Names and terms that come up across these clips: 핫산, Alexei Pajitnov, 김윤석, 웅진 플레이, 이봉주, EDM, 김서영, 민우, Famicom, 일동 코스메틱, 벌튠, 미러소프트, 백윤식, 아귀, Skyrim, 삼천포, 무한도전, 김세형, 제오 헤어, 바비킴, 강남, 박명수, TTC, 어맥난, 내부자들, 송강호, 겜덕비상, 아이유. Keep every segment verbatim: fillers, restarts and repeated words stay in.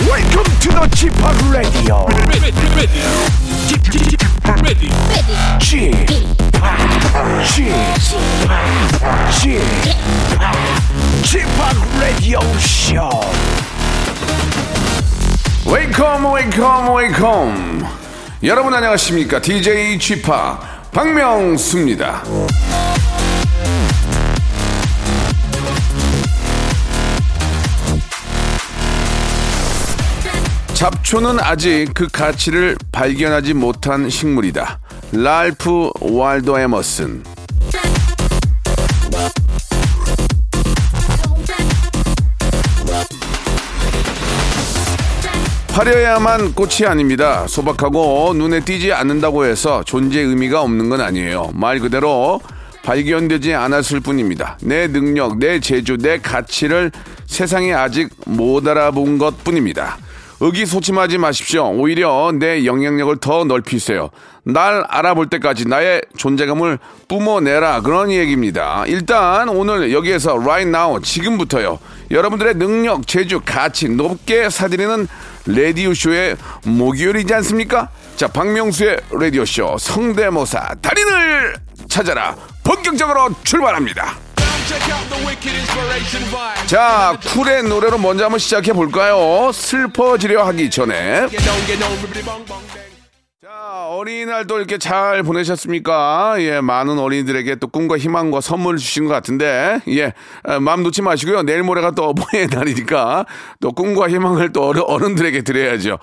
Welcome to the 지팍 Radio. 지팍 Radio Show. Welcome, welcome, welcome. 여러분 안녕하십니까? 디제이 지팍 박명수입니다. 잡초는 아직 그 가치를 발견하지 못한 식물이다. 랄프 월도 에머슨. 화려해야만 꽃이 아닙니다. 소박하고 눈에 띄지 않는다고 해서 존재의 의미가 없는 건 아니에요. 말 그대로 발견되지 않았을 뿐입니다. 내 능력, 내 재주, 내 가치를 세상이 아직 못 알아본 것 뿐입니다. 의기소침하지 마십시오. 오히려 내 영향력을 더 넓히세요. 날 알아볼 때까지 나의 존재감을 뿜어내라. 그런 얘기입니다. 일단 오늘 여기에서 right now 지금부터요. 여러분들의 능력, 재주, 가치 높게 사드리는 라디오쇼의 목요일이지 않습니까? 자, 박명수의 라디오쇼 성대모사 달인을 찾아라. 본격적으로 출발합니다. 자, 쿨의 노래로 먼저 한번 시작해 볼까요? 슬퍼지려 하기 전에. 자, 어린이날도 이렇게 잘 보내셨습니까? 예, 많은 어린이들에게 또 꿈과 희망과 선물을 주신 것 같은데, 예, 마음 놓지 마시고요. 내일 모레가 또 어버이의 날이니까 또 꿈과 희망을 또 어른들에게 드려야죠.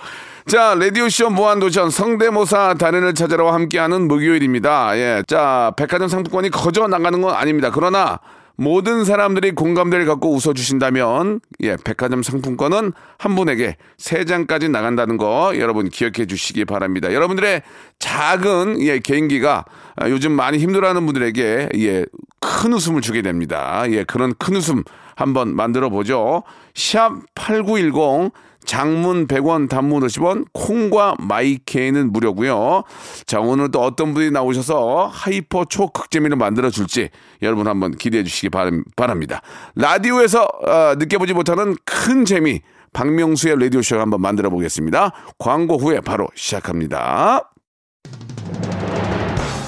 자, 라디오쇼 무한도전 성대모사 달인을 찾아라와 함께하는 목요일입니다. 예, 자, 백화점 상품권이 거저 나가는 건 아닙니다. 그러나 모든 사람들이 공감대를 갖고 웃어주신다면, 예, 백화점 상품권은 한 분에게 세 장까지 나간다는 거 여러분 기억해 주시기 바랍니다. 여러분들의 작은, 예, 개인기가 요즘 많이 힘들어하는 분들에게, 예, 큰 웃음을 주게 됩니다. 예, 그런 큰 웃음 한번 만들어 보죠. 샵 팔구일공 장문 백 원, 단문 오십 원, 콩과 마이케이는 무료고요. 자, 오늘 또 어떤 분이 나오셔서 하이퍼 초극재미를 만들어줄지 여러분 한번 기대해 주시기 바랍니다. 라디오에서 어, 느껴보지 못하는 큰 재미, 박명수의 라디오쇼를 한번 만들어 보겠습니다. 광고 후에 바로 시작합니다.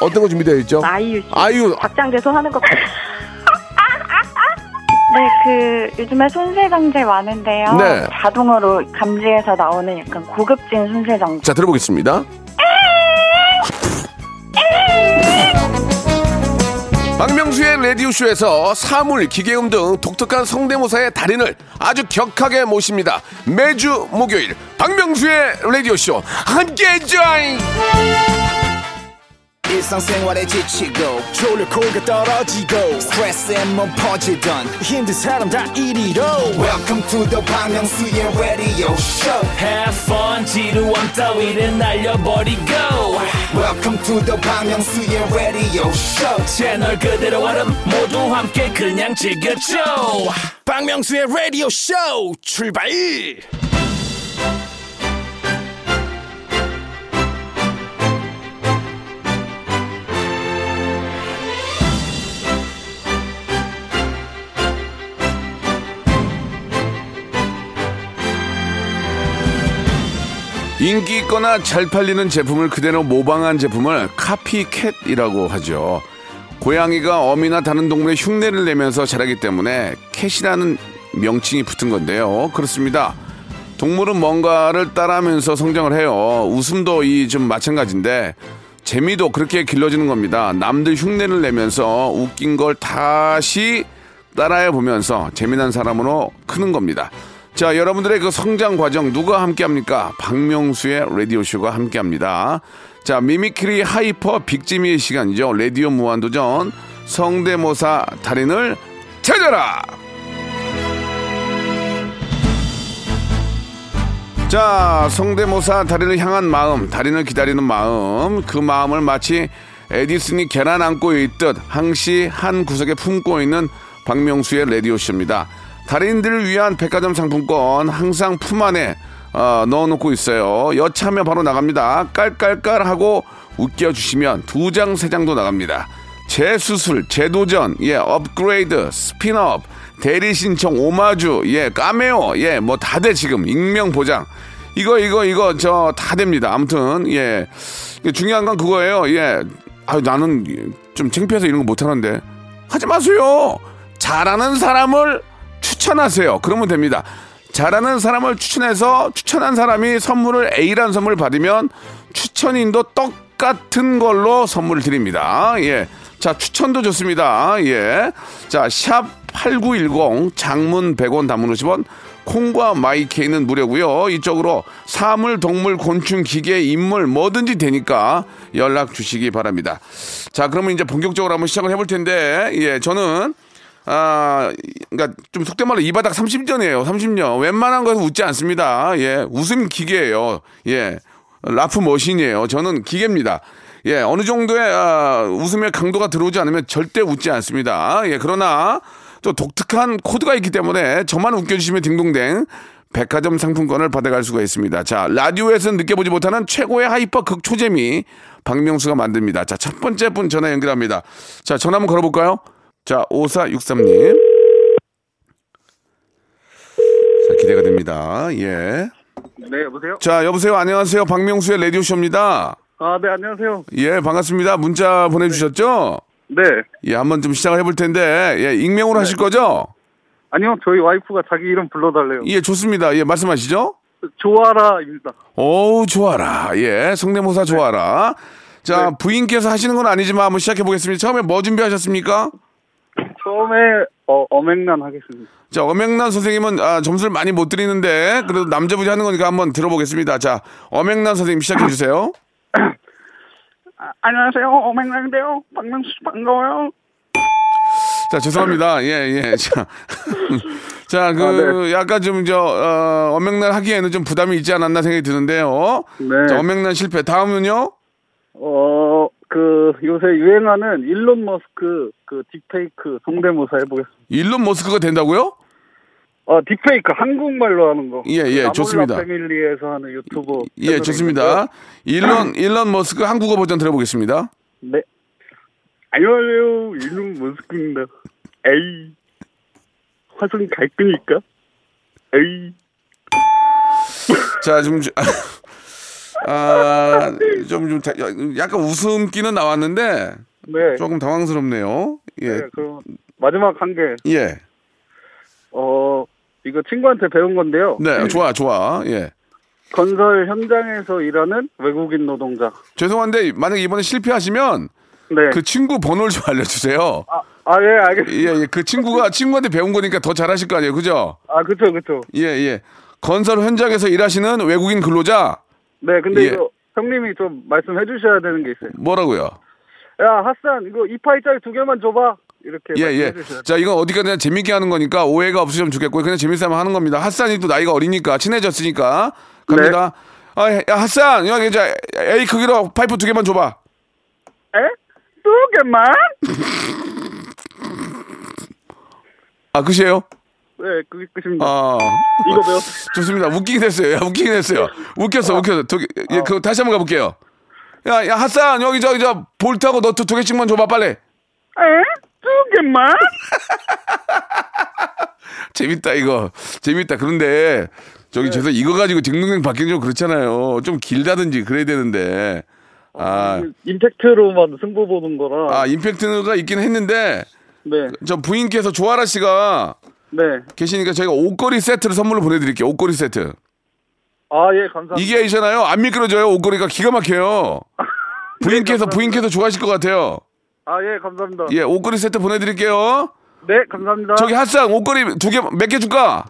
어떤 거 준비되어 있죠? 아이유 씨. 아이유. 박장대소 하는 것 같아요. 네, 그 요즘에 손세정제 많은데요. 네. 자동으로 감지해서 나오는 약간 고급진 손세정제. 자, 들어보겠습니다. 박명수의 라디오쇼에서 사물, 기계음 등 독특한 성대모사의 달인을 아주 격하게 모십니다. 매주 목요일 박명수의 라디오쇼 함께해 join! 일상생활에 지치고, 졸려 코가 떨어지고, 스트레스에 몸 퍼지던, 힘든 사람 다 이리로. Welcome to the 박명수의 radio show. Have fun, 지루함 따위를 날려버리고. Welcome to the 박명수의 radio show. 채널 그대로 와름 모두 함께 그냥 즐겨줘. 박명수의 radio show, 출발! 인기 있거나 잘 팔리는 제품을 그대로 모방한 제품을 카피캣이라고 하죠. 고양이가 어미나 다른 동물의 흉내를 내면서 자라기 때문에 캣이라는 명칭이 붙은 건데요. 그렇습니다. 동물은 뭔가를 따라하면서 성장을 해요. 웃음도 이 좀 마찬가지인데 재미도 그렇게 길러지는 겁니다. 남들 흉내를 내면서 웃긴 걸 다시 따라해 보면서 재미난 사람으로 크는 겁니다. 자, 여러분들의 그 성장 과정 누가 함께합니까? 박명수의 라디오쇼가 함께합니다. 자, 미미크리 하이퍼 빅지미의 시간이죠. 라디오 무한도전 성대모사 달인을 찾아라. 자, 성대모사 다리를 향한 마음, 다리를 기다리는 마음, 그 마음을 마치 에디슨이 계란 안고 있듯 항시 한 구석에 품고 있는 박명수의 라디오쇼입니다. 달인들을 위한 백화점 상품권 항상 품 안에 어, 넣어놓고 있어요. 여차하면 바로 나갑니다. 깔깔깔하고 웃겨주시면 두 장, 세 장도 나갑니다. 재수술, 재도전, 예, 업그레이드, 스핀업, 대리신청, 오마주, 예, 까메오, 예, 뭐 다 돼 지금. 익명보장. 이거, 이거, 이거, 저 다 됩니다. 아무튼, 예. 중요한 건 그거예요. 예. 아유, 나는 좀 창피해서 이런 거 못하는데. 하지 마세요. 잘하는 사람을 추천하세요. 그러면 됩니다. 잘하는 사람을 추천해서 추천한 사람이 선물을 A라는 선물을 받으면 추천인도 똑같은 걸로 선물을 드립니다. 예. 자, 추천도 좋습니다. 예. 자, 샵 팔구일공 장문 백 원 단문 오십 원 콩과 마이케이는 무료고요. 이쪽으로 사물, 동물, 곤충, 기계, 인물 뭐든지 되니까 연락 주시기 바랍니다. 자, 그러면 이제 본격적으로 한번 시작을 해볼 텐데, 예, 저는 아, 그러니까 좀 속된 말로 이 바닥 삼십 년이에요. 삼십 년. 웬만한 거에서 웃지 않습니다. 예, 웃음 기계예요. 예, 라프 머신이에요. 저는 기계입니다. 예, 어느 정도의 아, 웃음의 강도가 들어오지 않으면 절대 웃지 않습니다. 예, 그러나 또 독특한 코드가 있기 때문에 저만 웃겨주시면 딩동댕 백화점 상품권을 받아갈 수가 있습니다. 자, 라디오에서는 느껴보지 못하는 최고의 하이퍼 극초재미 박명수가 만듭니다. 자, 첫 번째 분 전화 연결합니다. 자, 전화 한번 걸어볼까요? 자, 오사육삼 님. 자, 기대가 됩니다. 예. 네, 여보세요? 자, 여보세요. 안녕하세요. 박명수의 라디오쇼입니다. 아, 네, 안녕하세요. 예, 반갑습니다. 문자 보내주셨죠? 네. 예, 한번 좀 시작을 해볼 텐데, 예, 익명으로 네. 하실 거죠? 아니요, 저희 와이프가 자기 이름 불러달래요. 예, 좋습니다. 예, 말씀하시죠? 조아라입니다. 오우, 조아라. 예, 성대모사 조아라. 네. 자, 네. 부인께서 하시는 건 아니지만 한번 시작해보겠습니다. 처음에 뭐 준비하셨습니까? 처음에 어, 어맥난 하겠습니다. 자, 어맥난 선생님은 아, 점수를 많이 못 드리는데 그래도 남자분이 하는 거니까 한번 들어보겠습니다. 자, 어맥난 선생님 시작해 주세요. 아, 안녕하세요, 어맥난인데요. 박명수 반가워요. 자, 죄송합니다. 예, 예. 자, 자, 그 아, 네. 약간 좀 저 어, 어맥난 하기에는 좀 부담이 있지 않았나 생각이 드는데요. 네. 자, 어맥난 실패. 다음은요? 어. 그 요새 유행하는 일론 머스크 그 딥페이크 성대모사 해보겠습니다. 일론 머스크가 된다고요? 어, 딥페이크 한국말로 하는 거. 예예 예, 좋습니다. 패밀리에서 하는 유튜브. 예, 좋습니다. 일론 일론 머스크 한국어 버전 들어보겠습니다. 네. 안녕하세요, 일론 머스크입니다. 에이, 화성 갈 거니까. 에이. 자, 좀. 아, 좀, 좀, 다, 약간 웃음기는 나왔는데, 네. 조금 당황스럽네요. 예. 네, 그럼 마지막 한 개. 예. 어, 이거 친구한테 배운 건데요. 네, 네, 좋아, 좋아. 예. 건설 현장에서 일하는 외국인 노동자. 죄송한데, 만약에 이번에 실패하시면, 네. 그 친구 번호를 좀 알려주세요. 아, 아, 예, 알겠습니다. 예, 예. 그 친구가, 친구한테 배운 거니까 더 잘하실 거 아니에요, 그죠? 아, 그쵸, 그쵸. 예, 예. 건설 현장에서 일하시는 외국인 근로자. 네, 근데 예. 이거 형님이 좀 말씀해 주셔야 되는 게 있어요. 뭐라고요? 야, 핫산, 이거 이파이짜리 두 개만 줘봐. 이렇게 예, 말씀해 예. 주셔야 돼요. 자, 이건 어디까지 그냥 재밌게 하는 거니까 오해가 없으시면 좋겠고요. 그냥 재밌으면 하는 겁니다. 핫산이 또 나이가 어리니까, 친해졌으니까. 갑니다. 네. 아, 야, 핫산, 야, 이제 A 크기로 파이프 두 개만 줘봐. 에? 두 개만? 아, 끝이에요? 네, 그게 끝입니다. 아, 이거 배웠어요. 좋습니다. 웃기긴 했어요. 야, 웃기긴 했어요. 웃겼어, 아, 웃겼어. 두 개, 예, 아. 그 다시 한번 가볼게요. 야, 야, 핫산, 여기 저기 저 볼트하고 너트 두 개씩만 줘봐, 빨리. 에? 두 개만? 재밌다, 이거. 재밌다. 그런데 저기 네. 죄송, 이거 가지고 딩동댕 바뀌는 좀 그렇잖아요. 좀 길다든지 그래야 되는데. 아, 아, 임팩트로만 승부 보는 거라. 아, 임팩트가 있긴 했는데. 네. 저 부인께서 조아라 씨가. 네. 계시니까 저희가 옷걸이 세트를 선물로 보내드릴게요. 옷걸이 세트. 아, 예, 감사합니다. 이게 이잖아요. 안 미끄러져요. 옷걸이가 기가 막혀요. 부인께서 네, 부인께서 좋아하실 것 같아요. 아, 예, 감사합니다. 예, 옷걸이 세트 보내드릴게요. 네, 감사합니다. 저기 핫상 옷걸이 두 개 몇 개 줄까?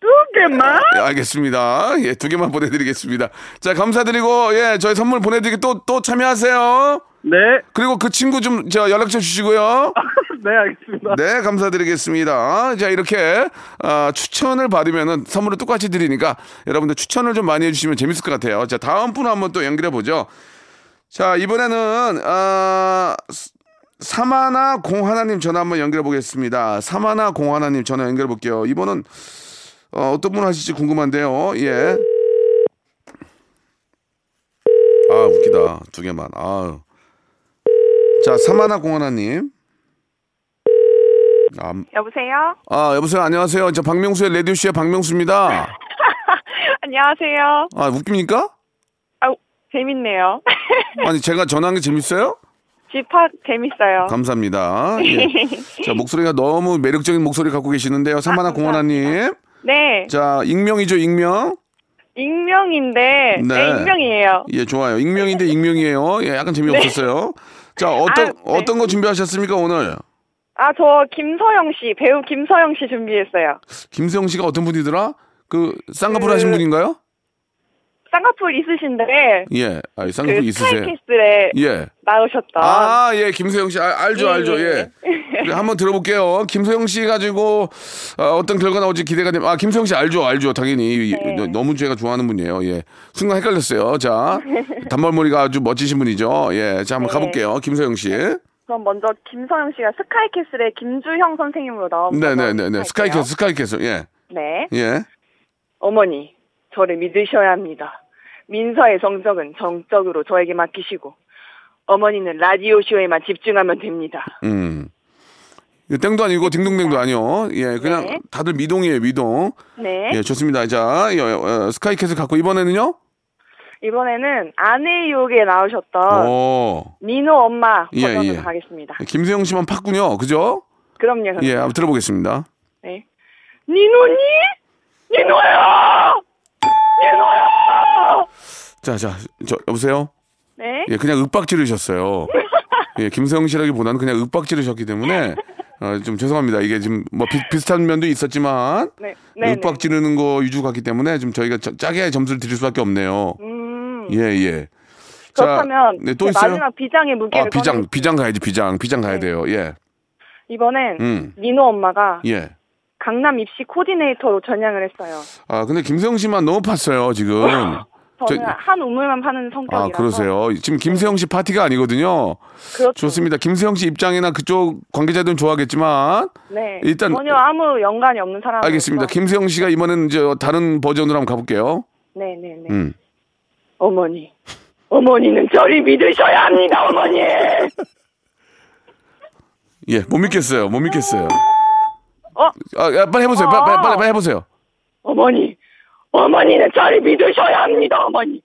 두 개만? 예, 알겠습니다. 예, 두 개만 보내드리겠습니다. 자, 감사드리고 예, 저희 선물 보내드리게 또 또 참여하세요. 네. 그리고 그 친구 좀 저 연락처 주시고요. 네, 알겠습니다. 네, 감사드리겠습니다. 자, 이렇게 어, 추천을 받으면은 선물을 똑같이 드리니까 여러분들 추천을 좀 많이 해주시면 재밌을 것 같아요. 자, 다음 분 한번 또 연결해 보죠. 자, 이번에는 어, 사마나 공하나님 전화 한번 연결해 보겠습니다. 사마나 공하나님 전화 연결해 볼게요. 이번은 어, 어떤 분 하실지 궁금한데요. 예. 아, 웃기다. 두 개만. 아유. 자, 사마나 공하나님. 아, 여보세요? 아, 여보세요. 안녕하세요. 저 박명수의 라디오쇼의 박명수입니다. 안녕하세요. 아, 웃깁니까? 아, 재밌네요. 아니, 제가 전화한 게 재밌어요? 집합 재밌어요. 감사합니다. 예. 자, 목소리가 너무 매력적인 목소리 갖고 계시는데요. 사마나 아, 공하나님. 네. 자, 익명이죠, 익명. 익명인데, 네, 네, 익명이에요. 예, 좋아요. 익명인데 익명이에요. 예, 약간 재미없었어요. 네. 자, 어떤, 아, 네, 어떤 거 준비하셨습니까, 오늘? 아, 저 김서영 씨, 배우 김서영 씨 준비했어요. 김서영 씨가 어떤 분이더라? 그, 쌍꺼풀 그, 하신 분인가요? 쌍꺼풀 있으신데. 예, 아, 쌍꺼풀 그 있으세요. 스카이캐슬에 예, 나오셨다. 아, 예, 김서영 씨, 아, 알죠, 예, 알죠, 예. 예. 네, 한번 들어볼게요. 김서영 씨 가지고 아, 어떤 결과 나올지 기대가 됩니다. 아, 김서영 씨 알죠, 알죠, 당연히. 네. 너무 제가 좋아하는 분이에요. 예, 순간 헷갈렸어요. 자, 단발머리가 아주 멋지신 분이죠. 예, 자, 한번 네, 가볼게요, 김서영 씨. 그럼 먼저 김서영 씨가 스카이캐슬의 김주형 선생님으로 나옵니다. 네, 네, 네, 스카이캐슬, 스카이캐슬, 예. 네. 예. 어머니, 저를 믿으셔야 합니다. 민서의 성적은 정적으로 저에게 맡기시고 어머니는 라디오쇼에만 집중하면 됩니다. 음, 땡도 아니고 딩동댕도 아니요. 예, 그냥 네, 다들 미동이에요, 미동. 네. 예, 좋습니다. 자, 스카이캐슬 갖고 이번에는요? 이번에는 아내의 유혹에 나오셨던 오, 민우 엄마 버전으로 예, 예, 가겠습니다. 김세형 씨만 팠군요, 그죠? 그럼요, 그럼요. 예, 한번 들어보겠습니다. 네. 민우니? 민우야! 민우야! 자, 자, 저 여보세요? 네. 예, 그냥 윽박 지르셨어요. 예, 김세형 씨라기보다는 그냥 윽박 지르셨기 때문에 어, 좀 죄송합니다. 이게 지금 뭐 비, 비슷한 면도 있었지만 네, 네, 윽박 지르는 거 유주 같기 때문에 좀 저희가 저, 짜게 점수를 드릴 수밖에 없네요. 음. 예예. 예. 그렇다면 네, 또 있어요? 마지막 비장의 무게를. 아, 비장 꺼내주세요. 비장 가야지 비장 비장 가야 네, 돼요. 예. 이번엔 음, 민호 엄마가 예, 강남 입시 코디네이터로 전향을 했어요. 아, 근데 김세형 씨만 너무 팠어요 지금. 저는 저, 한 우물만 파는 성격이라서. 아, 그러세요. 지금 김세형 씨 파티가 아니거든요. 그렇죠. 좋습니다. 김세형 씨 입장이나 그쪽 관계자들은 좋아하겠지만 네, 일단 전혀 아무 연관이 없는 사람. 알겠습니다. 김세형 씨가 이번엔 이제 다른 버전으로 한번 가볼게요. 네네네. 네, 네. 음. 어머니, 어머니는 저를 믿으셔야 합니다, 어머니. 예, 못 믿겠어요, 못 믿겠어요. 어? 아, 빨리 해보세요, 어, 빨리, 빨리, 빨리 해보세요. 어머니, 어머니는 저를 믿으셔야 합니다, 어머니.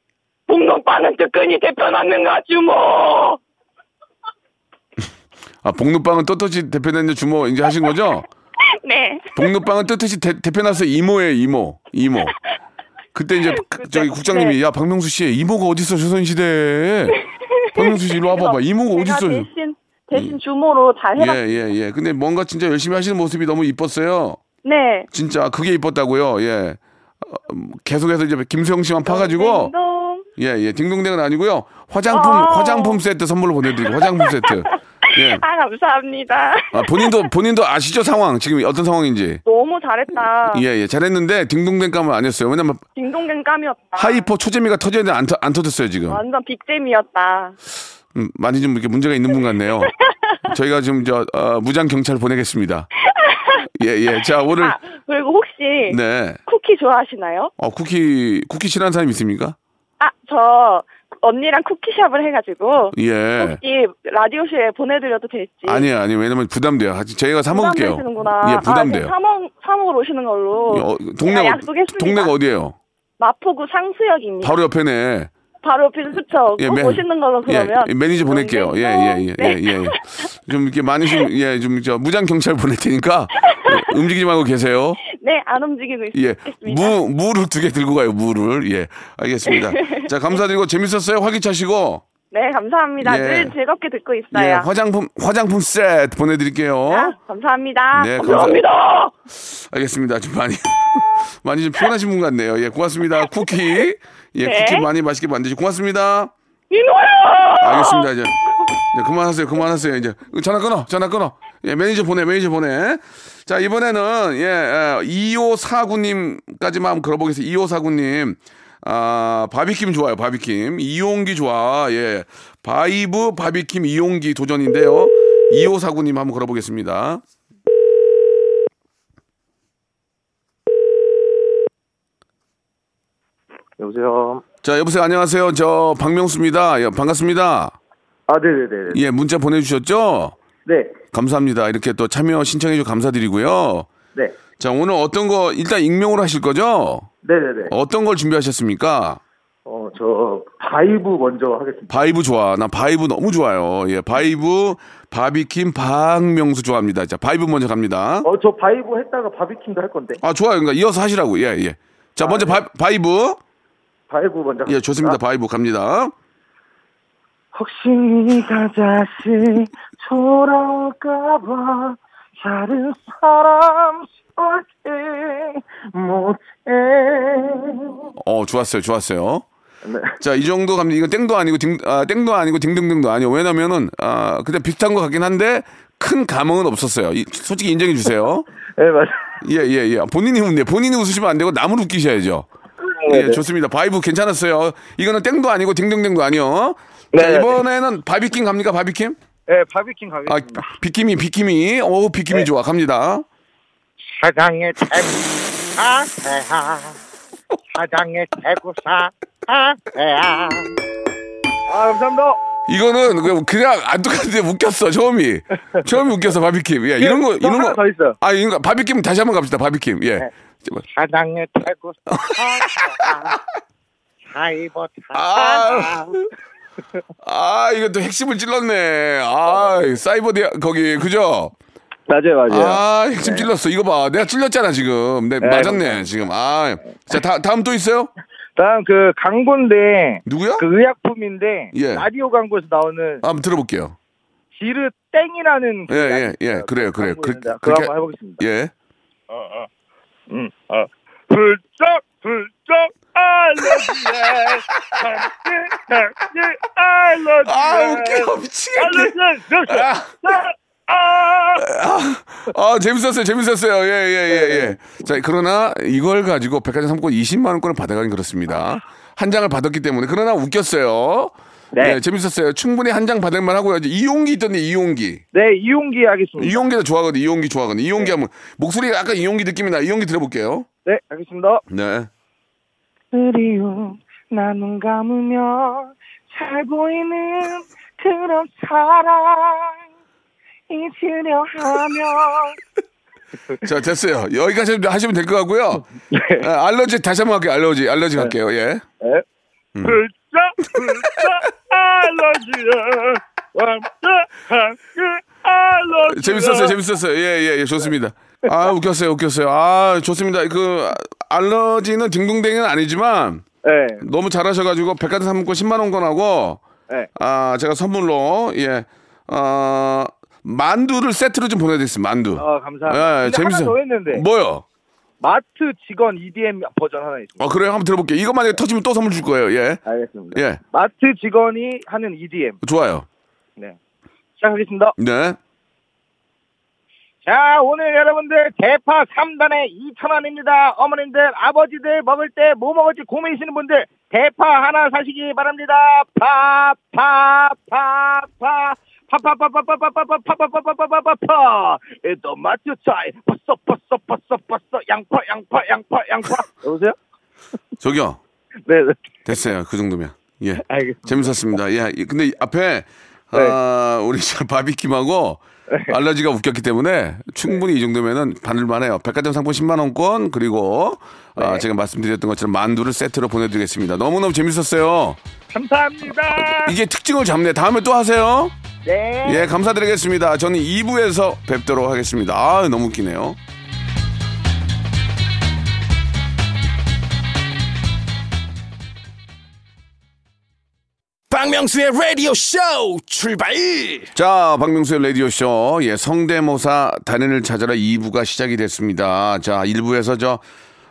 복록빵은 뜨끈히 대표놨는가, 주모. 아, 복록빵은 떳떳이 대표놨는데 주모 이제 하신 거죠? 네. 복록빵은 떳떳이 대표놨어 이모예요, 이모, 이모. 그때 이제 저기 국장님이 네, 야, 박명수 씨 이모가 어딨어 조선시대에. 박명수 씨 일로 와봐봐. 이모가 어딨어. 대신 대신 주모로 잘 해라. 예예예. 예. 근데 뭔가 진짜 열심히 하시는 모습이 너무 이뻤어요. 네. 진짜 그게 이뻤다고요. 예. 어, 계속해서 이제 김수영 씨만 파가지고. 예예. 예. 딩동댕은 아니고요. 화장품 어, 화장품 세트 선물로 보내드리고 화장품 세트. 예. 아, 감사합니다. 아, 본인도 본인도 아시죠 상황 지금 어떤 상황인지. 너무 잘했다. 예예. 예. 잘했는데 딩동댕 감은 아니었어요. 왜냐면 딩동댕 감이었다. 하이퍼 초재미가 터졌는데 안, 안 터졌어요 지금. 완전 빅잼이었다. 음, 많이 좀 이렇게 문제가 있는 분 같네요. 저희가 지금 저 어, 무장 경찰 보내겠습니다. 예예. 예. 자, 오늘 아, 그리고 혹시 네, 쿠키 좋아하시나요? 어, 쿠키 쿠키 싫어하는 사람 있습니까? 아, 저 언니랑 쿠키샵을 해가지고 예, 혹시 라디오쇼에 보내드려도 될지. 아니요, 아니요. 왜냐면 부담돼요. 저희가 사 먹을게요. 부담되시는구나. 예, 부담돼요. 아, 네, 사먹 사먹으러 오시는 걸로. 어, 동네 약속했습니다. 동네가 어디예요? 마포구 상수역입니다. 바로 옆에네. 바로 옆에 수처. 예, 꼭 오시는 걸로 그러면. 예, 매니저 보낼게요. 예, 예, 예, 네, 예, 예. 좀 이렇게 많이 좀 예, 좀 저 무장 경찰 보낼 테니까 예, 움직이지 말고 계세요. 네, 안 움직이고 있습니다. 예, 무 무를 두 개 들고 가요. 무를. 예, 알겠습니다. 자, 감사드리고 재밌었어요. 활기차시고. 네, 감사합니다. 예. 늘 즐겁게 듣고 있어요. 예, 화장품 화장품 세트 보내드릴게요. 아, 감사합니다. 네, 감사합니다. 감사합니다. 알겠습니다. 좀 많이 많이 좀 피곤하신 분 같네요. 예, 고맙습니다. 쿠키 예, 네, 쿠키 많이 맛있게 만드시고 고맙습니다. 민호야. 알겠습니다. 이제. 네, 그만하세요, 그만하세요. 이제 전화 끊어, 전화 끊어. 예, 매니저 보내, 매니저 보내. 자, 이번에는 예, 이오사구님까지만 한번 걸어보겠습니다. 이오사구님, 아, 바비킴 좋아요, 바비킴. 이용기 좋아, 예. 바이브, 바비킴, 이용기 도전인데요. 이오사구님 한번 걸어보겠습니다. 여보세요. 자, 여보세요. 안녕하세요. 저 박명수입니다. 예, 반갑습니다. 아, 네네네. 예, 문자 보내주셨죠? 네. 감사합니다. 이렇게 또 참여 신청해주셔서 감사드리고요. 네. 자, 오늘 어떤 거, 일단 익명으로 하실 거죠? 네네네. 어떤 걸 준비하셨습니까? 어, 저, 바이브 먼저 하겠습니다. 바이브 좋아. 나 바이브 너무 좋아요. 예, 바이브, 바비킴, 박명수 좋아합니다. 자, 바이브 먼저 갑니다. 어, 저 바이브 했다가 바비킴도 할 건데. 아, 좋아요. 그러니까 이어서 하시라고. 예, 예. 자, 아, 먼저 네. 바, 바이브. 바이브 먼저 갑니다. 예, 좋습니다. 바이브 갑니다. 혹시 네가 다시 돌아올까봐 다른 사람 소리 못해. 어, 좋았어요, 좋았어요. 네. 자, 이 정도 갑니다. 이건 땡도 아니고 딩, 아, 땡도 아니고 딩딩딩도 아니요. 왜냐면은 아, 그냥 비슷한 것 같긴 한데 큰 감흥은 없었어요. 이, 솔직히 인정해 주세요. 네, 맞아요. 예, 예, 예. 본인이 웃네. 본인이 웃으시면 안 되고 남을 웃기셔야죠. 네, 예, 좋습니다. 바이브 괜찮았어요. 이거는 땡도 아니고 딩딩딩도 아니요. 네. 자, 이번에는 바비킴 갑니까? 바비킴? 네, 바비킴 가겠습니다. 아, 비킴이, 비킴이. 오, 비킴이 네. 좋아. 갑니다. 사장의 태구사 해야 사장의 태구사 해야. 아, 감사합니다. 이거는 그냥 안 똑같은데 웃겼어. 처음이 처음이 웃겼어. 바비킴. 예, 이런 거 이런 거 더 있어. 아, 이거 바비킴 다시 한번 갑시다. 바비킴. 예. 네. 사장의 태구사 사이버 사. 아, 이거 또 핵심을 찔렀네. 아, 사이버 대학, 거기, 그죠? 맞아요, 맞아요. 아, 핵심 네. 찔렀어. 이거 봐. 내가 찔렸잖아, 지금. 네, 맞았네, 지금. 아. 자, 다, 다음 또 있어요? 다음, 그, 광고인데. 누구야? 그 의약품인데. 예. 라디오 광고에서 나오는. 한번 들어볼게요. 지르 땡이라는. 그 예, 예, 예. 그래요, 그래요. 그, 그렇게, 그럼 한번 해보겠습니다. 예. 어, 어. 음, 어. 불쩍, 불쩍. 알러지에 알러지. 아, 웃겨 미치겠네. 아, 아, 아, 재밌었어요, 재밌었어요. 예, 예, 예, 예. 자, 그러나 이걸 가지고 백화점 상품권 이십만 원권을 받아가긴 그렇습니다. 한 장을 받았기 때문에. 그러나 웃겼어요. 네, 네, 재밌었어요. 충분히 한 장 받을 만하고요. 이용기 있던데, 이용기. 네, 이용기 하겠습니다. 이용기도 좋아하거든, 이용기 좋아하거든. 이용기 네. 하면 목소리가 약간 이용기 느낌이 나. 이용기 들어볼게요. 네, 알겠습니다. 네. 그리움 나 눈 감으며 잘 보이는 그런 사랑 잊으려 하며. 자, 됐어요. 여기까지 하시면 될 것 같고요. 네. 아, 알러지 다시 한번 할게요. 알러지 알러지 네. 갈게요. 예. 네. 음. 불쩍 불쩍 알러지야 완벽한 그 알러지. 재밌었어요, 재밌었어요. 예예예, 예, 예, 좋습니다. 아, 웃겼어요, 웃겼어요. 아, 좋습니다. 그 알러지는 딩동댕이는 아니지만 네. 너무 잘하셔가지고 백화점 상품권 십만 원권하고 네. 아, 제가 선물로 예, 어, 만두를 세트로 좀 보내드리겠습니다. 만두. 아, 감사합니다. 예, 재밌어요. 하나 더 했는데. 뭐요? 마트 직원 이디엠 버전 하나 있습니다. 아, 그래요? 한번 들어볼게요. 이거 만약에 네. 터지면 또 선물 줄 거예요. 예. 알겠습니다. 예. 마트 직원이 하는 이디엠. 좋아요. 네. 시작하겠습니다. 네. 자, 오늘 여러분들 대파 삼 단에 이천 원입니다. 어머님들, 아버지들 먹을 때 뭐 먹을지 고민하시는 분들 대파 하나 사시기 바랍니다. 파, 파, 파, 파. 파파파파파파파파파파파파파파파. 에도마트 차이. 버섯 버섯 버섯 버섯. 양파 양파 양파 양파. 여보세요? 저기요. 네. 됐어요. 그 정도면. 예. 알겠습니다. 재밌었습니다. 예. 근데 앞에 네. 아, 우리 바비킴하고 네. 알러지가 웃겼기 때문에 충분히 네. 이 정도면은 받을만 해요. 백화점 상품 십만 원권 그리고 네. 아, 제가 말씀드렸던 것처럼 만두를 세트로 보내드리겠습니다. 너무너무 재밌었어요. 감사합니다. 이게 특징을 잡네. 다음에 또 하세요. 네. 예, 감사드리겠습니다. 저는 이 부에서 뵙도록 하겠습니다. 아, 너무 웃기네요. 박명수의 라디오 쇼 출발! 자, 박명수의 라디오 쇼, 예, 성대모사 단연을 찾아라 이 부가 시작이 됐습니다. 자, 일 부에서 저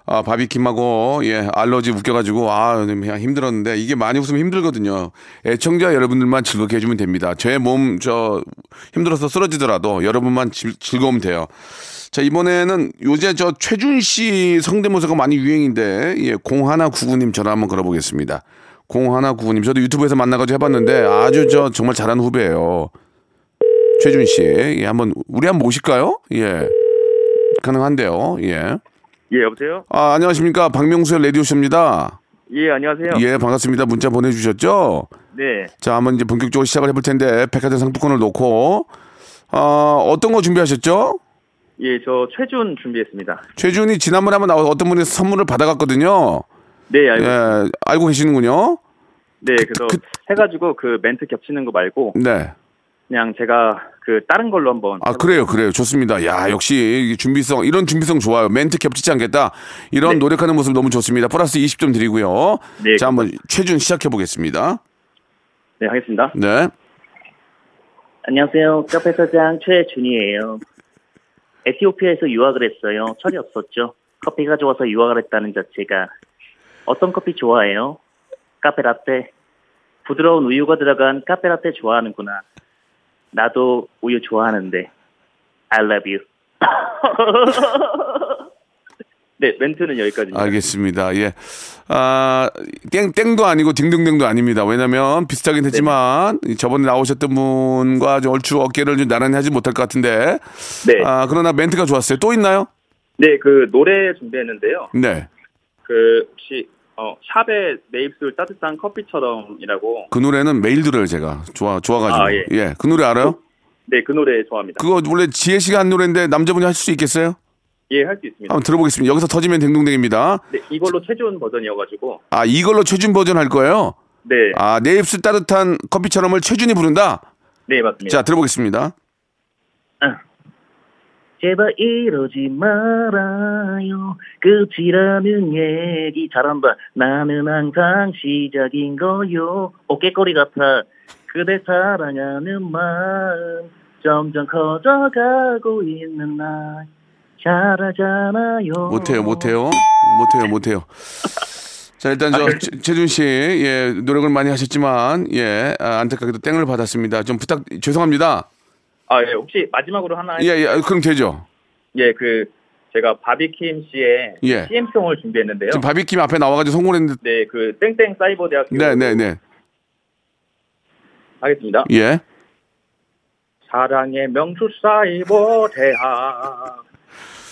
아, 바비킴하고, 예, 알러지 웃겨가지고, 아, 그냥 힘들었는데, 이게 많이 웃으면 힘들거든요. 애청자 여러분들만 즐겁게 해주면 됩니다. 제 몸, 저, 힘들어서 쓰러지더라도 여러분만 즐, 즐거우면 돼요. 자, 이번에는 요새 저 최준 씨 성대모사가 많이 유행인데, 예, 공일구구 님 전화 한번 걸어보겠습니다. 공일구구 님, 저도 유튜브에서 만나가지고 해봤는데, 아주 저, 정말 잘하는 후배예요. 최준 씨, 예, 한번, 우리 한번 모실까요? 예. 가능한데요, 예. 예, 여보세요? 아, 안녕하십니까. 박명수의 라디오쇼입니다. 예, 안녕하세요. 예, 반갑습니다. 문자 보내주셨죠? 네. 자, 한번 이제 본격적으로 시작을 해볼 텐데, 백화점 상품권을 놓고, 어, 어떤 거 준비하셨죠? 예, 저 최준 준비했습니다. 최준이 지난번에 한번 어떤 분이 선물을 받아갔거든요. 네, 알고 계시군요. 예, 알고 계시는군요. 네, 그래서 그, 그, 해가지고 그 멘트 겹치는 거 말고. 네. 그냥 제가 그 다른 걸로 한번. 아, 그래요, 그래요. 좋습니다. 야, 역시 준비성, 이런 준비성 좋아요. 멘트 겹치지 않겠다. 이런 네. 노력하는 모습 너무 좋습니다. 플러스 이십 점 드리고요. 네. 자, 한번 최준 시작해 보겠습니다. 네, 하겠습니다. 네. 안녕하세요. 카페 사장 최준이에요. 에티오피아에서 유학을 했어요. 철이 없었죠. 커피가 좋아서 유학을 했다는 자체가. 어떤 커피 좋아해요? 카페라테. 부드러운 우유가 들어간 카페라테 좋아하는구나. 나도 우유 좋아하는데. I love you. 네, 멘트는 여기까지입니다. 알겠습니다. 예. 아, 땡, 땡도 아니고 딩동댕도 아닙니다. 왜냐면 비슷하긴 했지만 네. 저번에 나오셨던 분과 좀 얼추 어깨를 좀 나란히 하지 못할 것 같은데. 네. 아, 그러나 멘트가 좋았어요. 또 있나요? 네, 그 노래 준비했는데요. 네. 그 혹시 어, 샵에 내 입술 따뜻한 커피처럼이라고. 그 노래는 매일 들어요, 제가. 좋아, 좋아가지고. 아, 예. 예. 그 노래 알아요? 그, 네, 그 노래 좋아합니다. 그거 원래 지혜 씨가 한 노래인데 남자분이 하실 수 있겠어요? 예, 할 수 있습니다. 한번 들어보겠습니다. 여기서 터지면 댕동댕입니다. 네, 이걸로 최준 버전이어가지고. 아, 이걸로 최준 버전 할 거예요? 네. 아, 내 입술 따뜻한 커피처럼을 최준이 부른다? 네, 맞습니다. 자, 들어보겠습니다. 아. 제발 이러지 말아요. 끝이라는 얘기 잘한다. 나는 항상 시작인 거요. 어깨꼬리 같아. 그대 사랑하는 마음 점점 커져가고 있는 날 잘하잖아요. 못해요, 못해요, 못해요, 못해요. 자, 일단 저 최준 씨, 예, 노력을 많이 하셨지만 예, 아, 안타깝게도 땡을 받았습니다. 좀 부탁 죄송합니다. 아, 예, 혹시 마지막으로 하나. 예, 예, 그럼 되죠. 예, 그, 제가 바비킴 씨의 예. 씨엠송을 준비했는데요. 지금 바비킴 앞에 나와가지고 성공을 했는데. 네, 그, 땡땡 사이버 대학교. 네네네. 네, 네. 하겠습니다. 예. 사랑의 명수 사이버 대학.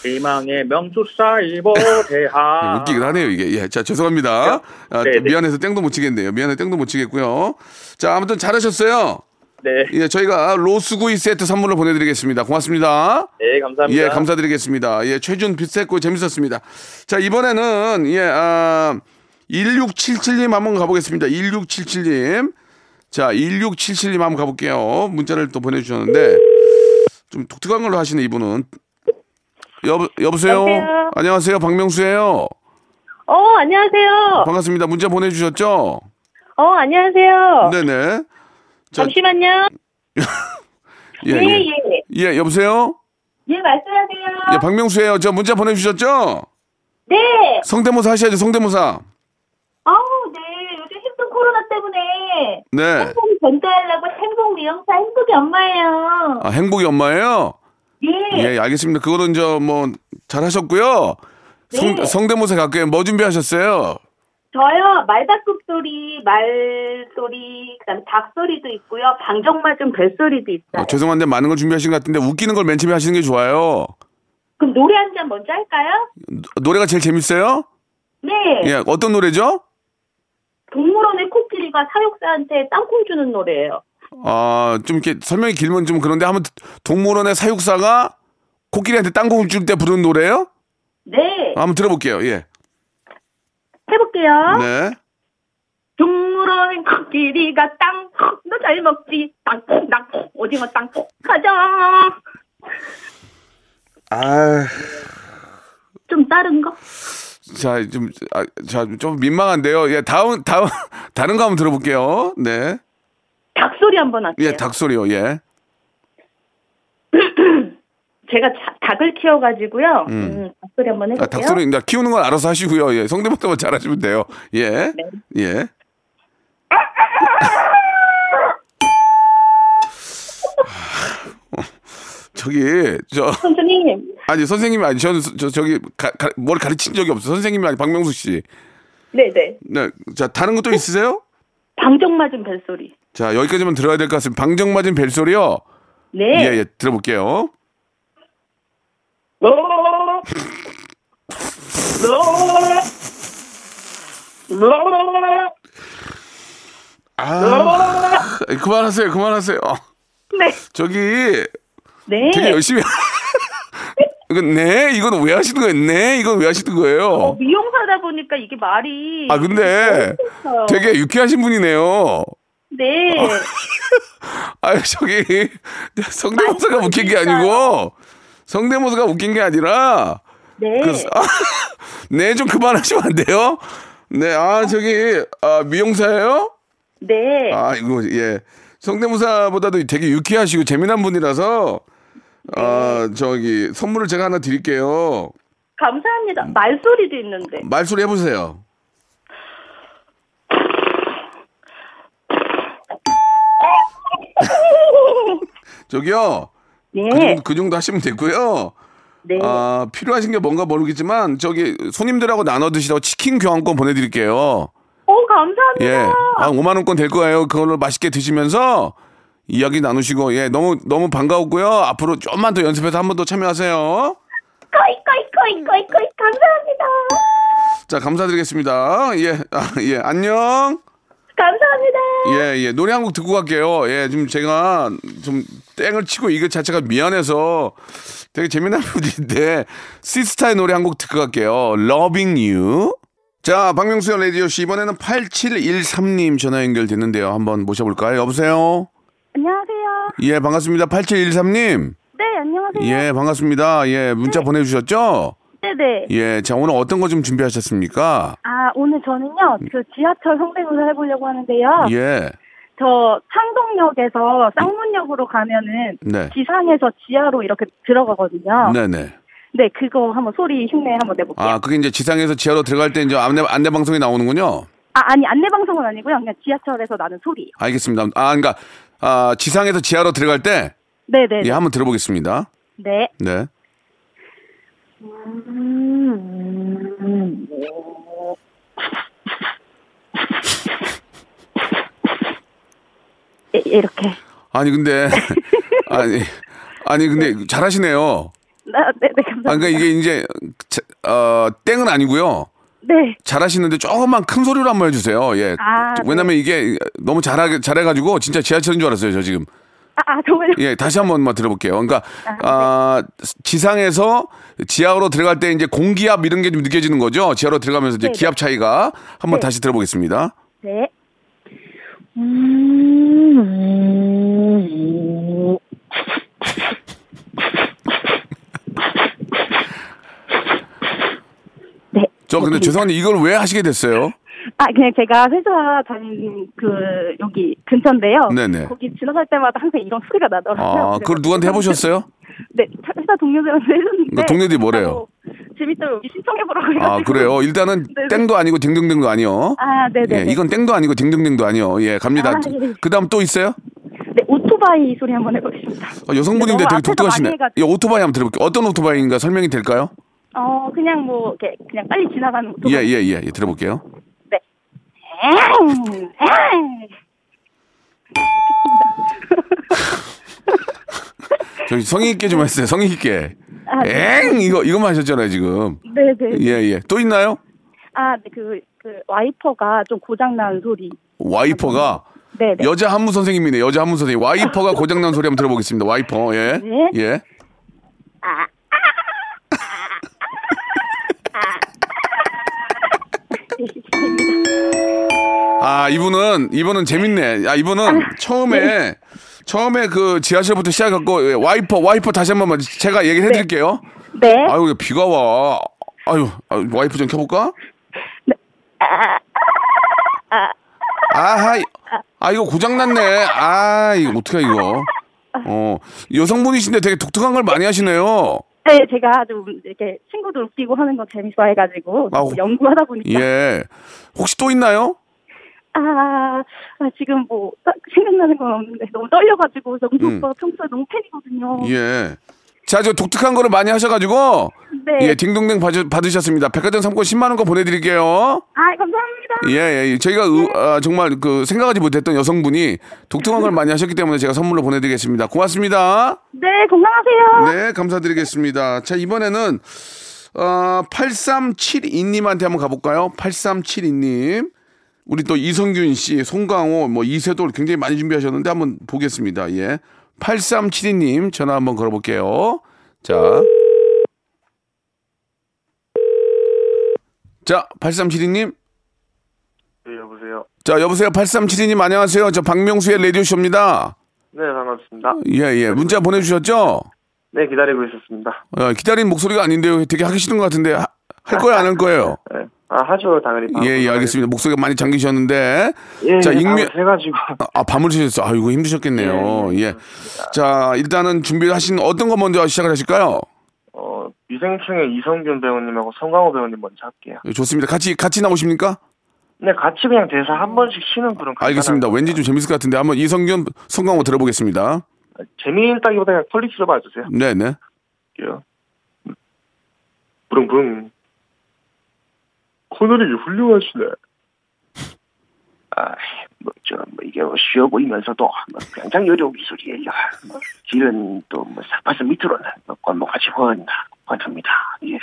희망의 명수 사이버 대학. 웃기긴 하네요, 이게. 예, 자, 죄송합니다. 아, 네, 미안해서 네. 땡도 못 치겠네요. 미안해, 땡도 못 치겠고요. 자, 아무튼 잘하셨어요. 네. 예, 저희가 로스구이 세트 선물로 보내드리겠습니다. 고맙습니다. 네, 감사합니다. 예, 감사드리겠습니다. 예, 최준 비슷했고 재밌었습니다. 자, 이번에는, 예, 아, 일육칠칠 님 한번 가보겠습니다. 일육칠칠 님. 자, 일육칠칠 님 한번 가볼게요. 문자를 또 보내주셨는데, 좀 독특한 걸로 하시네, 이분은. 여보, 여보세요? 안녕하세요. 안녕하세요. 박명수예요. 어, 안녕하세요. 반갑습니다. 문자 보내주셨죠? 어, 안녕하세요. 네네. 자, 잠시만요. 예, 예, 예. 예, 예, 여보세요? 예, 말씀하세요. 예, 박명수예요. 저 문자 보내주셨죠? 네. 성대모사 하셔야죠, 성대모사. 아우, 네. 요즘 힘든 코로나 때문에. 네. 행복이 전달하려고 행복 미용사 행복이 엄마예요. 아, 행복이 엄마예요? 예. 예, 알겠습니다. 그거는 저 뭐 잘하셨고요. 네. 성, 성대모사 갈게요. 뭐 준비하셨어요? 저요, 말닭국 소리, 말 소리, 그 다음에 닭 소리도 있고요. 방정맞은 벨소리도 있어요. 어, 죄송한데 많은 걸 준비하신 것 같은데 웃기는 걸 맨 처음에 하시는 게 좋아요. 그럼 노래 한 잔 먼저 할까요? 노, 노래가 제일 재밌어요? 네. 예, 어떤 노래죠? 동물원의 코끼리가 사육사한테 땅콩 주는 노래예요. 아, 좀 이렇게 설명이 길면 좀 그런데 한번 동물원의 사육사가 코끼리한테 땅콩 줄 때 부르는 노래예요? 네. 한번 들어볼게요. 예. 해볼게요. 네. 동물원 코끼리가 땅콩 너 잘 먹지. 땅콩 땅콩 오징어 땅콩 가자. 아, 좀 다른 거? 자, 좀 자, 좀 민망한데요. 예, 다음 다음 다른 거 한번 들어볼게요. 네. 닭 소리 한번 할게요. 예, 닭 소리요. 예. 제가 자, 닭을 키워가지고요. 음. 음, 닭소리 한번 해볼게요. 아, 닭소리 이제 키우는 건 알아서 하시고요. 예, 성대모사만 잘하시면 돼요. 예, 네. 예. 저기 저 선생님 아니 선생님이 아니 저는 저 저기 가, 가, 뭘 가르친 적이 없어. 선생님이 아니 박명수 씨. 네네. 네. 자 다른 것도 있으세요? 방정맞은 벨소리. 자 여기까지만 들어야 될 것 같습니다. 방정맞은 벨소리요. 네. 예예 예, 들어볼게요. 아 그만하세요 그만하세요. 네. 저기. 네. 되게 열심히. 이건 네, 이건 왜 하시는 거예요? 네, 이건 왜 하시는 거예요? 어, 미용사다 보니까 이게 말이. 아, 근데 되게 유쾌하신 분이네요. 네. 어. 아, 저기 성대모사가 웃긴 게 아니고 성대모사가 웃긴 게 아니라. 네. 그, 아, 네, 좀 그만하시면 안 돼요? 네, 아 저기 아, 미용사예요? 네. 아, 이거 예. 성대모사보다도 되게 유쾌하시고 재미난 분이라서 네. 어, 저기 선물을 제가 하나 드릴게요. 감사합니다. 말소리도 있는데. 말소리 해보세요. 저기요. 네. 그 정도, 그 정도 하시면 되고요. 네. 아, 필요하신 게 뭔가 모르겠지만 저기 손님들하고 나눠 드시라고 치킨 교환권 보내드릴게요. 오, 감사합니다. 예. 아, 오만 원권 될 거예요. 그걸로 맛있게 드시면서 이야기 나누시고, 예. 너무, 너무 반가웠고요. 앞으로 좀만 더 연습해서 한 번 더 참여하세요. 거이, 거이, 거이, 거이, 거이. 감사합니다. 자, 감사드리겠습니다. 예. 아, 예. 안녕. 감사합니다. 예, 예. 노래 한 곡 듣고 갈게요. 예. 지금 제가 좀 땡을 치고 이것 자체가 미안해서 되게 재미난 분인데, 시스타의 노래 한 곡 듣고 갈게요. Loving You. 자, 박명수의 라디오씨 이번에는 팔칠일삼 님 전화 연결됐는데요. 한번 모셔볼까요? 여보세요? 안녕하세요. 예, 반갑습니다. 팔칠일삼 님. 네, 안녕하세요. 예, 반갑습니다. 예, 문자 네. 보내주셨죠? 네네. 예, 자, 오늘 어떤 거 좀 준비하셨습니까? 아, 오늘 저는요, 그 지하철 성대모사 해보려고 하는데요. 예. 저 창동역에서 쌍문역으로 가면은 네. 지상에서 지하로 이렇게 들어가거든요. 네네. 네, 그거 한번 소리 흉내 한번 내볼게요. 아, 그게 이제 지상에서 지하로 들어갈 때 이제 안내 안내 방송이 나오는군요. 아, 아니 안내 방송은 아니고요. 그냥 지하철에서 나는 소리. 알겠습니다. 아, 그러니까 아 지상에서 지하로 들어갈 때. 네, 네. 예, 한번 들어보겠습니다. 네. 네. 이렇게. 아니 근데 아니 아니 근데 잘하시네요. 아, 네, 네, 감사합니다. 아, 그러니까 이게 이제 어, 땡은 아니고요. 네. 잘하시는데 조금만 큰 소리로 한번 해주세요. 예. 아, 왜냐면 네. 이게 너무 잘하게 잘해가지고 진짜 지하철인 줄 알았어요, 저 지금. 아, 아 정말요? 예, 다시 한번만 들어볼게요. 그러니까 아, 아, 네. 지상에서 지하로 들어갈 때 이제 공기압 이런 게 좀 느껴지는 거죠. 지하로 들어가면서 이제 네, 기압 차이가 한번 네. 다시 들어보겠습니다. 네. 음... 저 근데 죄송한데 이걸 왜 하시게 됐어요? 아 그냥 제가 회사 다니는 그 여기 근처인데요. 네네. 거기 지나갈 때마다 항상 이런 소리가 나더라고요. 아 그걸 누구한테 해보셨어요? 네 회사 동료들한테 했는데. 그러니까 동료들이 뭐래요? 재밌다고 여기 신청해보라고 해가지고. 아 그래요? 일단은 네네. 땡도 아니고 딩동댕도 아니요. 아 네네. 예, 이건 땡도 아니고 딩동댕도 아니요. 예 갑니다. 아, 예. 그다음 또 있어요? 네 오토바이 소리 한번 해보겠습니다. 아, 여성분인데 되게 독특하시네. 예, 오토바이 한번 들어볼게요. 어떤 오토바이인가 설명이 될까요? 어 그냥 뭐 이렇게 그냥 빨리 지나가는 오토바이. 예, 예, 예, 예. 들어볼게요. 네. 저기 성의 있게 좀 했어요. 성의 있게. 아, 네. 엥 이거 이것만 하셨잖아요 지금. 네, 네. 예, 예. 또 있나요? 아, 네, 그, 그 와이퍼가 좀 고장난 소리. 와이퍼가. 네, 네. 여자 한문 선생님이네. 여자 한문 선생님. 와이퍼가 고장난 소리 한번 들어보겠습니다. 와이퍼. 예. 네. 예. 아. 아 이분은 이분은 재밌네. 아 이분은 아, 처음에 네. 처음에 그 지하철부터 시작했고 와이퍼 와이퍼 다시 한번만 제가 얘기를 해드릴게요. 네. 네. 아유 비가 와. 아유, 아유 와이퍼 좀 켜볼까? 네. 아하. 아 이거 고장 났네. 아 이거 어떡해 이거. 어, 여성분이신데 되게 독특한 걸 많이 하시네요. 네, 제가 좀 이렇게 친구들 웃기고 하는 거 재미 좋아해가지고 아, 연구하다 보니까. 예. 혹시 또 있나요? 아, 아 지금 뭐 생각나는 건 없는데 너무 떨려가지고 정수 오빠 음. 평소에 너무 팬이거든요. 예. 자, 저 독특한 거를 많이 하셔가지고. 네. 예, 딩동댕 받으, 받으셨습니다. 백화점 상품권 십만 원 거 보내드릴게요. 아, 감사합니다. 예, 예. 저희가 네. 아, 정말 그 생각하지 못했던 여성분이 독특한 걸 많이 하셨기 때문에 제가 선물로 보내드리겠습니다. 고맙습니다. 네, 건강하세요. 네, 감사드리겠습니다. 자, 이번에는, 어, 팔삼칠이 님한테 한번 가볼까요? 팔삼칠이 님. 우리 또 이성균 씨, 송강호, 뭐 이세돌 굉장히 많이 준비하셨는데 한번 보겠습니다. 예. 팔삼칠이 님 전화 한번 걸어볼게요. 자. 자, 팔삼칠이 님. 네, 여보세요. 자, 여보세요. 팔삼칠이 님 안녕하세요. 저 박명수의 라디오쇼입니다. 네, 반갑습니다. 예, 예. 문자 보내주셨죠? 네, 기다리고 있었습니다. 아, 기다린 목소리가 아닌데요. 되게 하기 싫은 것 같은데. 하, 할 거예요, 안 할 거예요? 네. 아, 하죠, 당연히. 예, 예, 알겠습니다. 목소리가 많이 잠기셨는데. 예, 자, 익명. 해가지고. 아, 밤을 새셨어. 아이고, 힘드셨겠네요. 예. 예. 자, 일단은 준비를 하신 어떤 거 먼저 시작을 하실까요? 어, 미생충의 이성균 배우님하고 송강호 배우님 먼저 할게요. 예, 좋습니다. 같이, 같이 나오십니까? 네, 같이 그냥 대사 한 번씩 쉬는 그런. 알겠습니다. 왠지 좀 재밌을 것 같은데 한번 이성균, 송강호 들어보겠습니다. 재미있다기보다 그냥 퀄리티로 봐주세요. 네네. 할게요. 부릉부릉. 코너링이 훌륭하시네. 아, 뭐, 저, 뭐, 이게 쉬워 보이면서도, 뭐, 굉장히 요리 기술이에요. 뭐, 길은 또, 뭐, 삭발선 밑으로는, 뭐, 관목같이 훤, 훤합니다. 예.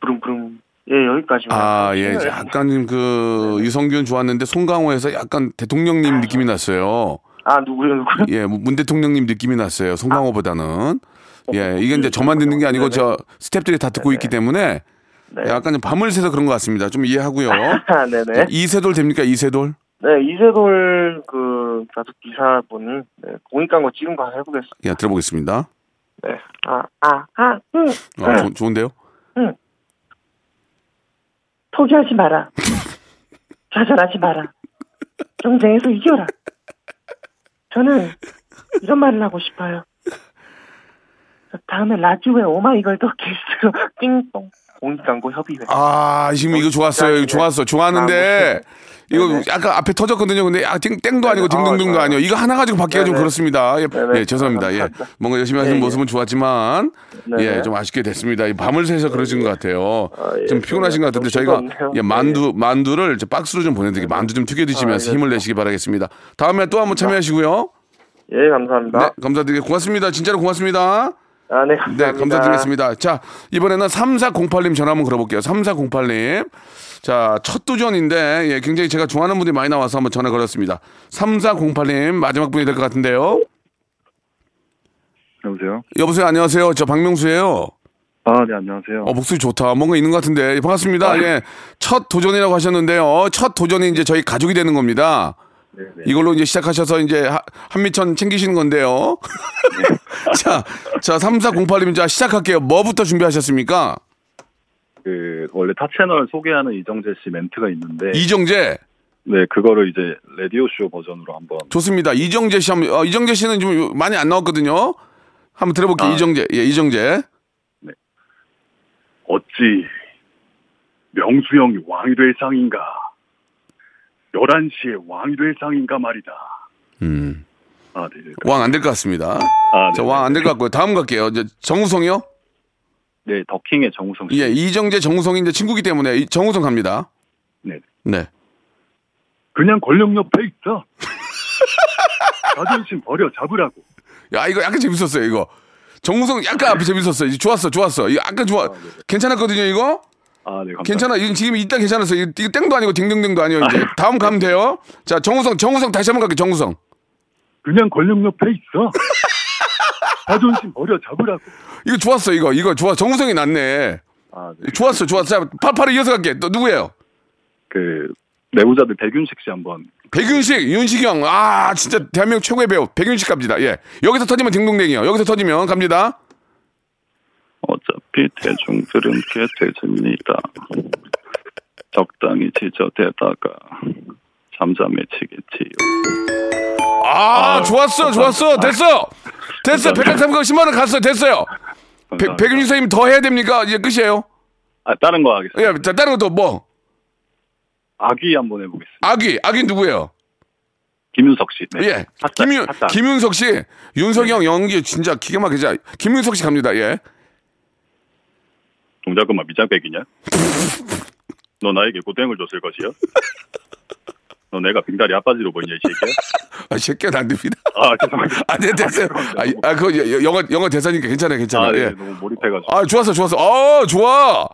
부릉부릉. 예, 여기까지. 아, 예. 약간 그, 네. 이성균 좋았는데, 송강호에서 약간 대통령님 아, 느낌이 났어요. 아, 누구요, 누구요? 예, 문 대통령님 느낌이 났어요. 송강호보다는. 아. 예, 이게 이제 저만 듣는 게 아니고, 네네. 저, 스탭들이 다 듣고 네네. 있기 때문에, 네. 약간 밤을 새서 그런 것 같습니다. 좀 이해하고요. 아, 네네. 이세돌 됩니까? 이세돌? 네, 이세돌 그 가족 기사분 네, 공익광고 찍은 거 해보겠습니다. 예, 들어보겠습니다. 네, 아, 아, 아, 응. 아, 응. 조, 좋은데요? 응. 포기하지 마라. 좌절하지 마라. 경쟁에서 이겨라. 저는 이런 말을 하고 싶어요. 다음에 라디오에 오마이걸도 게스트로 띵동. 공익광고 협의회. 아, 지금 이거 좋았어요. 이거 좋았어. 좋았는데, 이거 약간 앞에 터졌거든요. 근데, 아, 땡, 땡도 아니고, 딩동댕도 아니요. 이거 하나 가지고 바뀌기가 좀 그렇습니다. 예, 예, 죄송합니다. 예. 뭔가 열심히 하시는 모습은 좋았지만, 예, 좀 아쉽게 됐습니다. 밤을 새서 그러신 것 같아요. 좀 피곤하신 것 같은데, 저희가, 예, 만두, 만두를 박스로 좀 보내드리게, 만두 좀 튀겨드시면서 힘을 내시기 바라겠습니다. 다음에 또 한번 참여하시고요. 예, 감사합니다. 네, 감사드리겠습니다. 고맙습니다. 진짜로 고맙습니다. 아, 네, 감사합니다. 네, 감사드리겠습니다. 자, 이번에는 삼사공팔 님 전화 한번 걸어볼게요. 삼사공팔 님. 자, 첫 도전인데, 예, 굉장히 제가 좋아하는 분들이 많이 나와서 한번 전화 걸었습니다. 삼사공팔 님, 마지막 분이 될 것 같은데요. 여보세요? 여보세요, 안녕하세요. 저 박명수예요. 아, 네, 안녕하세요. 어, 목소리 좋다. 뭔가 있는 것 같은데. 반갑습니다. 아, 네. 예, 첫 도전이라고 하셨는데요. 첫 도전이 이제 저희 가족이 되는 겁니다. 네네. 이걸로 이제 시작하셔서 이제 한미천 챙기시는 건데요. 네. 자, 자, 삼사공팔 님, 자, 시작할게요. 뭐부터 준비하셨습니까? 그, 원래 타 채널 소개하는 이정재 씨 멘트가 있는데. 이정재? 네, 그거를 이제 라디오쇼 버전으로 한번. 좋습니다. 이정재 씨 한번, 어, 이정재 씨는 좀 많이 안 나왔거든요. 한번 들어볼게요. 아. 이정재. 예, 이정재. 네. 어찌, 명수 형이 왕이 될 상인가. 열한 시에 왕이 될 상인가 말이다. 음. 아, 네. 왕 안 될 것 같습니다. 아, 저 왕 안 될 것 같고요. 다음 갈게요. 이제 정우성이요? 네, 더킹의 정우성. 씨. 예, 이정재 정우성이 이제 친구기 때문에 정우성 갑니다. 네. 네. 그냥 권력 옆에 있어. 자존심 버려 잡으라고. 야, 이거 약간 재밌었어요, 이거. 정우성 약간 앞에 재밌었어요. 좋았어, 좋았어. 이거 약간 좋아. 아, 네. 괜찮았거든요, 이거? 아, 네, 괜찮아. 지금 이따 괜찮았어요. 이거 땡도 아니고 딩딩딩도 아니에요. 이제 아, 다음 가면 돼요. 자, 정우성, 정우성 다시 한번 갈게요. 정우성. 그냥 권력 옆에 있어. 자존심 버려 잡으라고. 이거 좋았어. 이거 이거 좋아. 정우성이 낫네. 아, 네. 좋았어, 좋았어. 자, 팔팔 이어서 갈게. 또 누구예요? 그 내부자들 백윤식 씨 한번. 백윤식, 윤식이 형. 아, 진짜 대한민국 최고의 배우 백윤식 갑니다. 예, 여기서 터지면 딩동댕이요. 여기서 터지면 갑니다. 어차피 대중들은 괴태집니다. 적당히 지저대다가 잠잠해지겠지요. 아, 좋았어, 좋았어. 됐어. 됐어. 백화점권 십만 원 갔어요. 됐어요. 백윤희 선생님 더 해야 됩니까? 이제 끝이에요. 아, 다른 거 하겠습니다. 예, 자, 다른 거 또 뭐? 아귀 한번 해보겠습니다. 아귀, 아귀 누구예요? 김윤석 씨. 네. 예. 핫산, 김윤, 핫산. 김윤석 씨. 윤석이 형 연기 진짜 기가 막히자. 김윤석 씨 갑니다. 예. 동작금만 밑장빼기냐? 너 나에게 고땡을 줬을 것이야? 너 내가 빙다리 아빠지로 보이냐, 이 새끼야? 아, 새끼는 안 됩니다. 아, 죄송합니다. 아, 네, 됐어요. 아, 아, 그거 영어, 영어 대사니까 괜찮아요, 괜찮아요. 아, 네, 예. 너무 몰입해가지고. 아, 좋았어, 좋았어. 아, 좋아.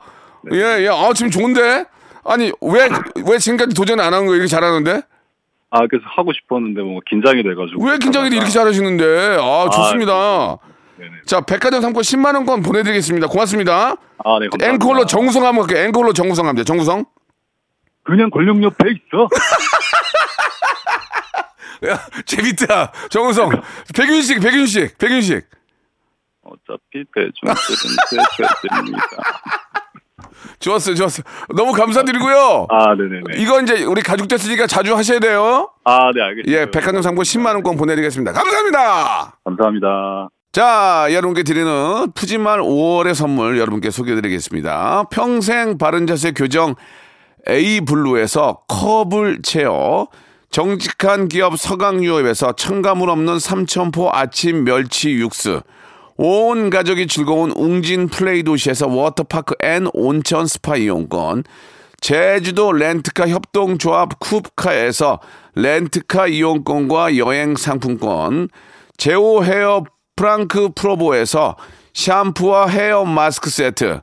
네. 예, 예. 아, 지금 좋은데? 아니, 왜, 왜 지금까지 도전 안 한 거 이렇게 잘하는데? 아, 그래서 하고 싶었는데 뭔가 긴장이 돼가지고. 왜 긴장이 돼? 이렇게 잘하시는데. 아, 좋습니다. 아, 자, 백화점 상품 십만 원권 보내드리겠습니다. 고맙습니다. 아, 네, 감사합니다. 앵콜로 정우성 한번 갈게요. 앵콜로 정우성 갑니다. 정우성. 그냥 권력 옆에 있어. 야, 재밌다. 정우성. 백윤식, 백윤식, 백윤식. 어차피 대중들은 대중입니다. 좋았어요, 좋았어요. 너무 감사드리고요. 아, 네네네. 이거 이제 우리 가족 됐으니까 자주 하셔야 돼요. 아, 네, 알겠습니다. 예, 백화점 상품 십만 원권 보내드리겠습니다. 감사합니다. 감사합니다. 자, 여러분께 드리는 푸짐한 오월의 선물 여러분께 소개해드리겠습니다. 평생 바른자세 교정 에이블루에서 컵을 채워, 정직한 기업 서강유업에서 첨가물 없는 삼천포 아침 멸치 육수, 온 가족이 즐거운 웅진 플레이 도시에서 워터파크 앤 온천 스파 이용권, 제주도 렌트카 협동조합 쿱카에서 렌트카 이용권과 여행 상품권, 제오 헤어 프랑크 프로보에서 샴푸와 헤어 마스크 세트,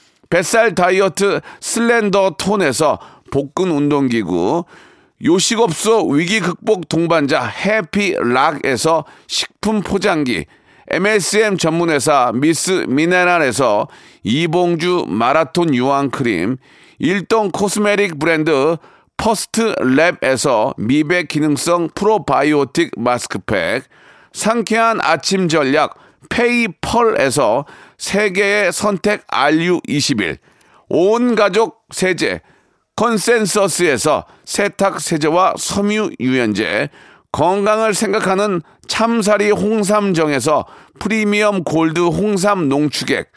뱃살 다이어트 슬렌더 톤에서 복근 운동기구, 요식업소 위기 극복 동반자 해피락에서 식품 포장기, 엠에스엠 전문회사 미스 미네랄에서 이봉주 마라톤 유황크림, 일동 코스메틱 브랜드 퍼스트 랩에서 미백 기능성 프로바이오틱 마스크팩, 상쾌한 아침 전략 페이펄에서 세계의 선택 알유 이십일, 온 가족 세제 컨센서스에서 세탁세제와 섬유유연제, 건강을 생각하는 참사리 홍삼정에서 프리미엄 골드 홍삼 농축액,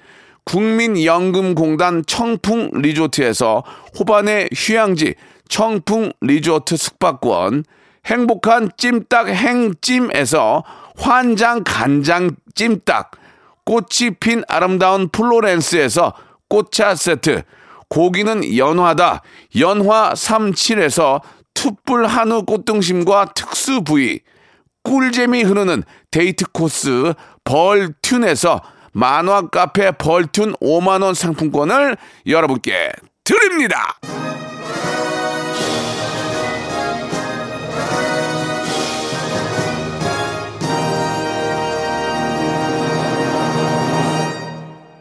국민연금공단 청풍리조트에서 호반의 휴양지 청풍리조트 숙박권, 행복한 찜닭 행찜에서 환장 간장 찜닭, 꽃이 핀 아름다운 플로렌스에서 꽃차 세트, 고기는 연화다 연화 삼십칠에서 투뿔 한우 꽃등심과 특수 부위, 꿀잼이 흐르는 데이트 코스 벌튠에서 만화 카페 벌튠 오만 원 상품권을 여러분께 드립니다.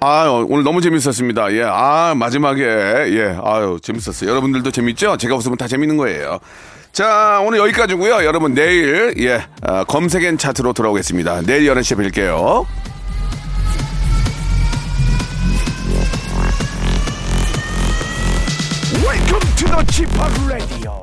아유, 오늘 너무 재밌었습니다. 예, 아, 마지막에, 예, 아유, 재밌었어요. 여러분들도 재밌죠? 제가 없으면 다 재밌는 거예요. 자, 오늘 여기까지고요. 여러분, 내일, 예, 아, 검색 앤 차트로 돌아오겠습니다. 내일 열한 시에 뵐게요. Welcome to the G-팝 Radio.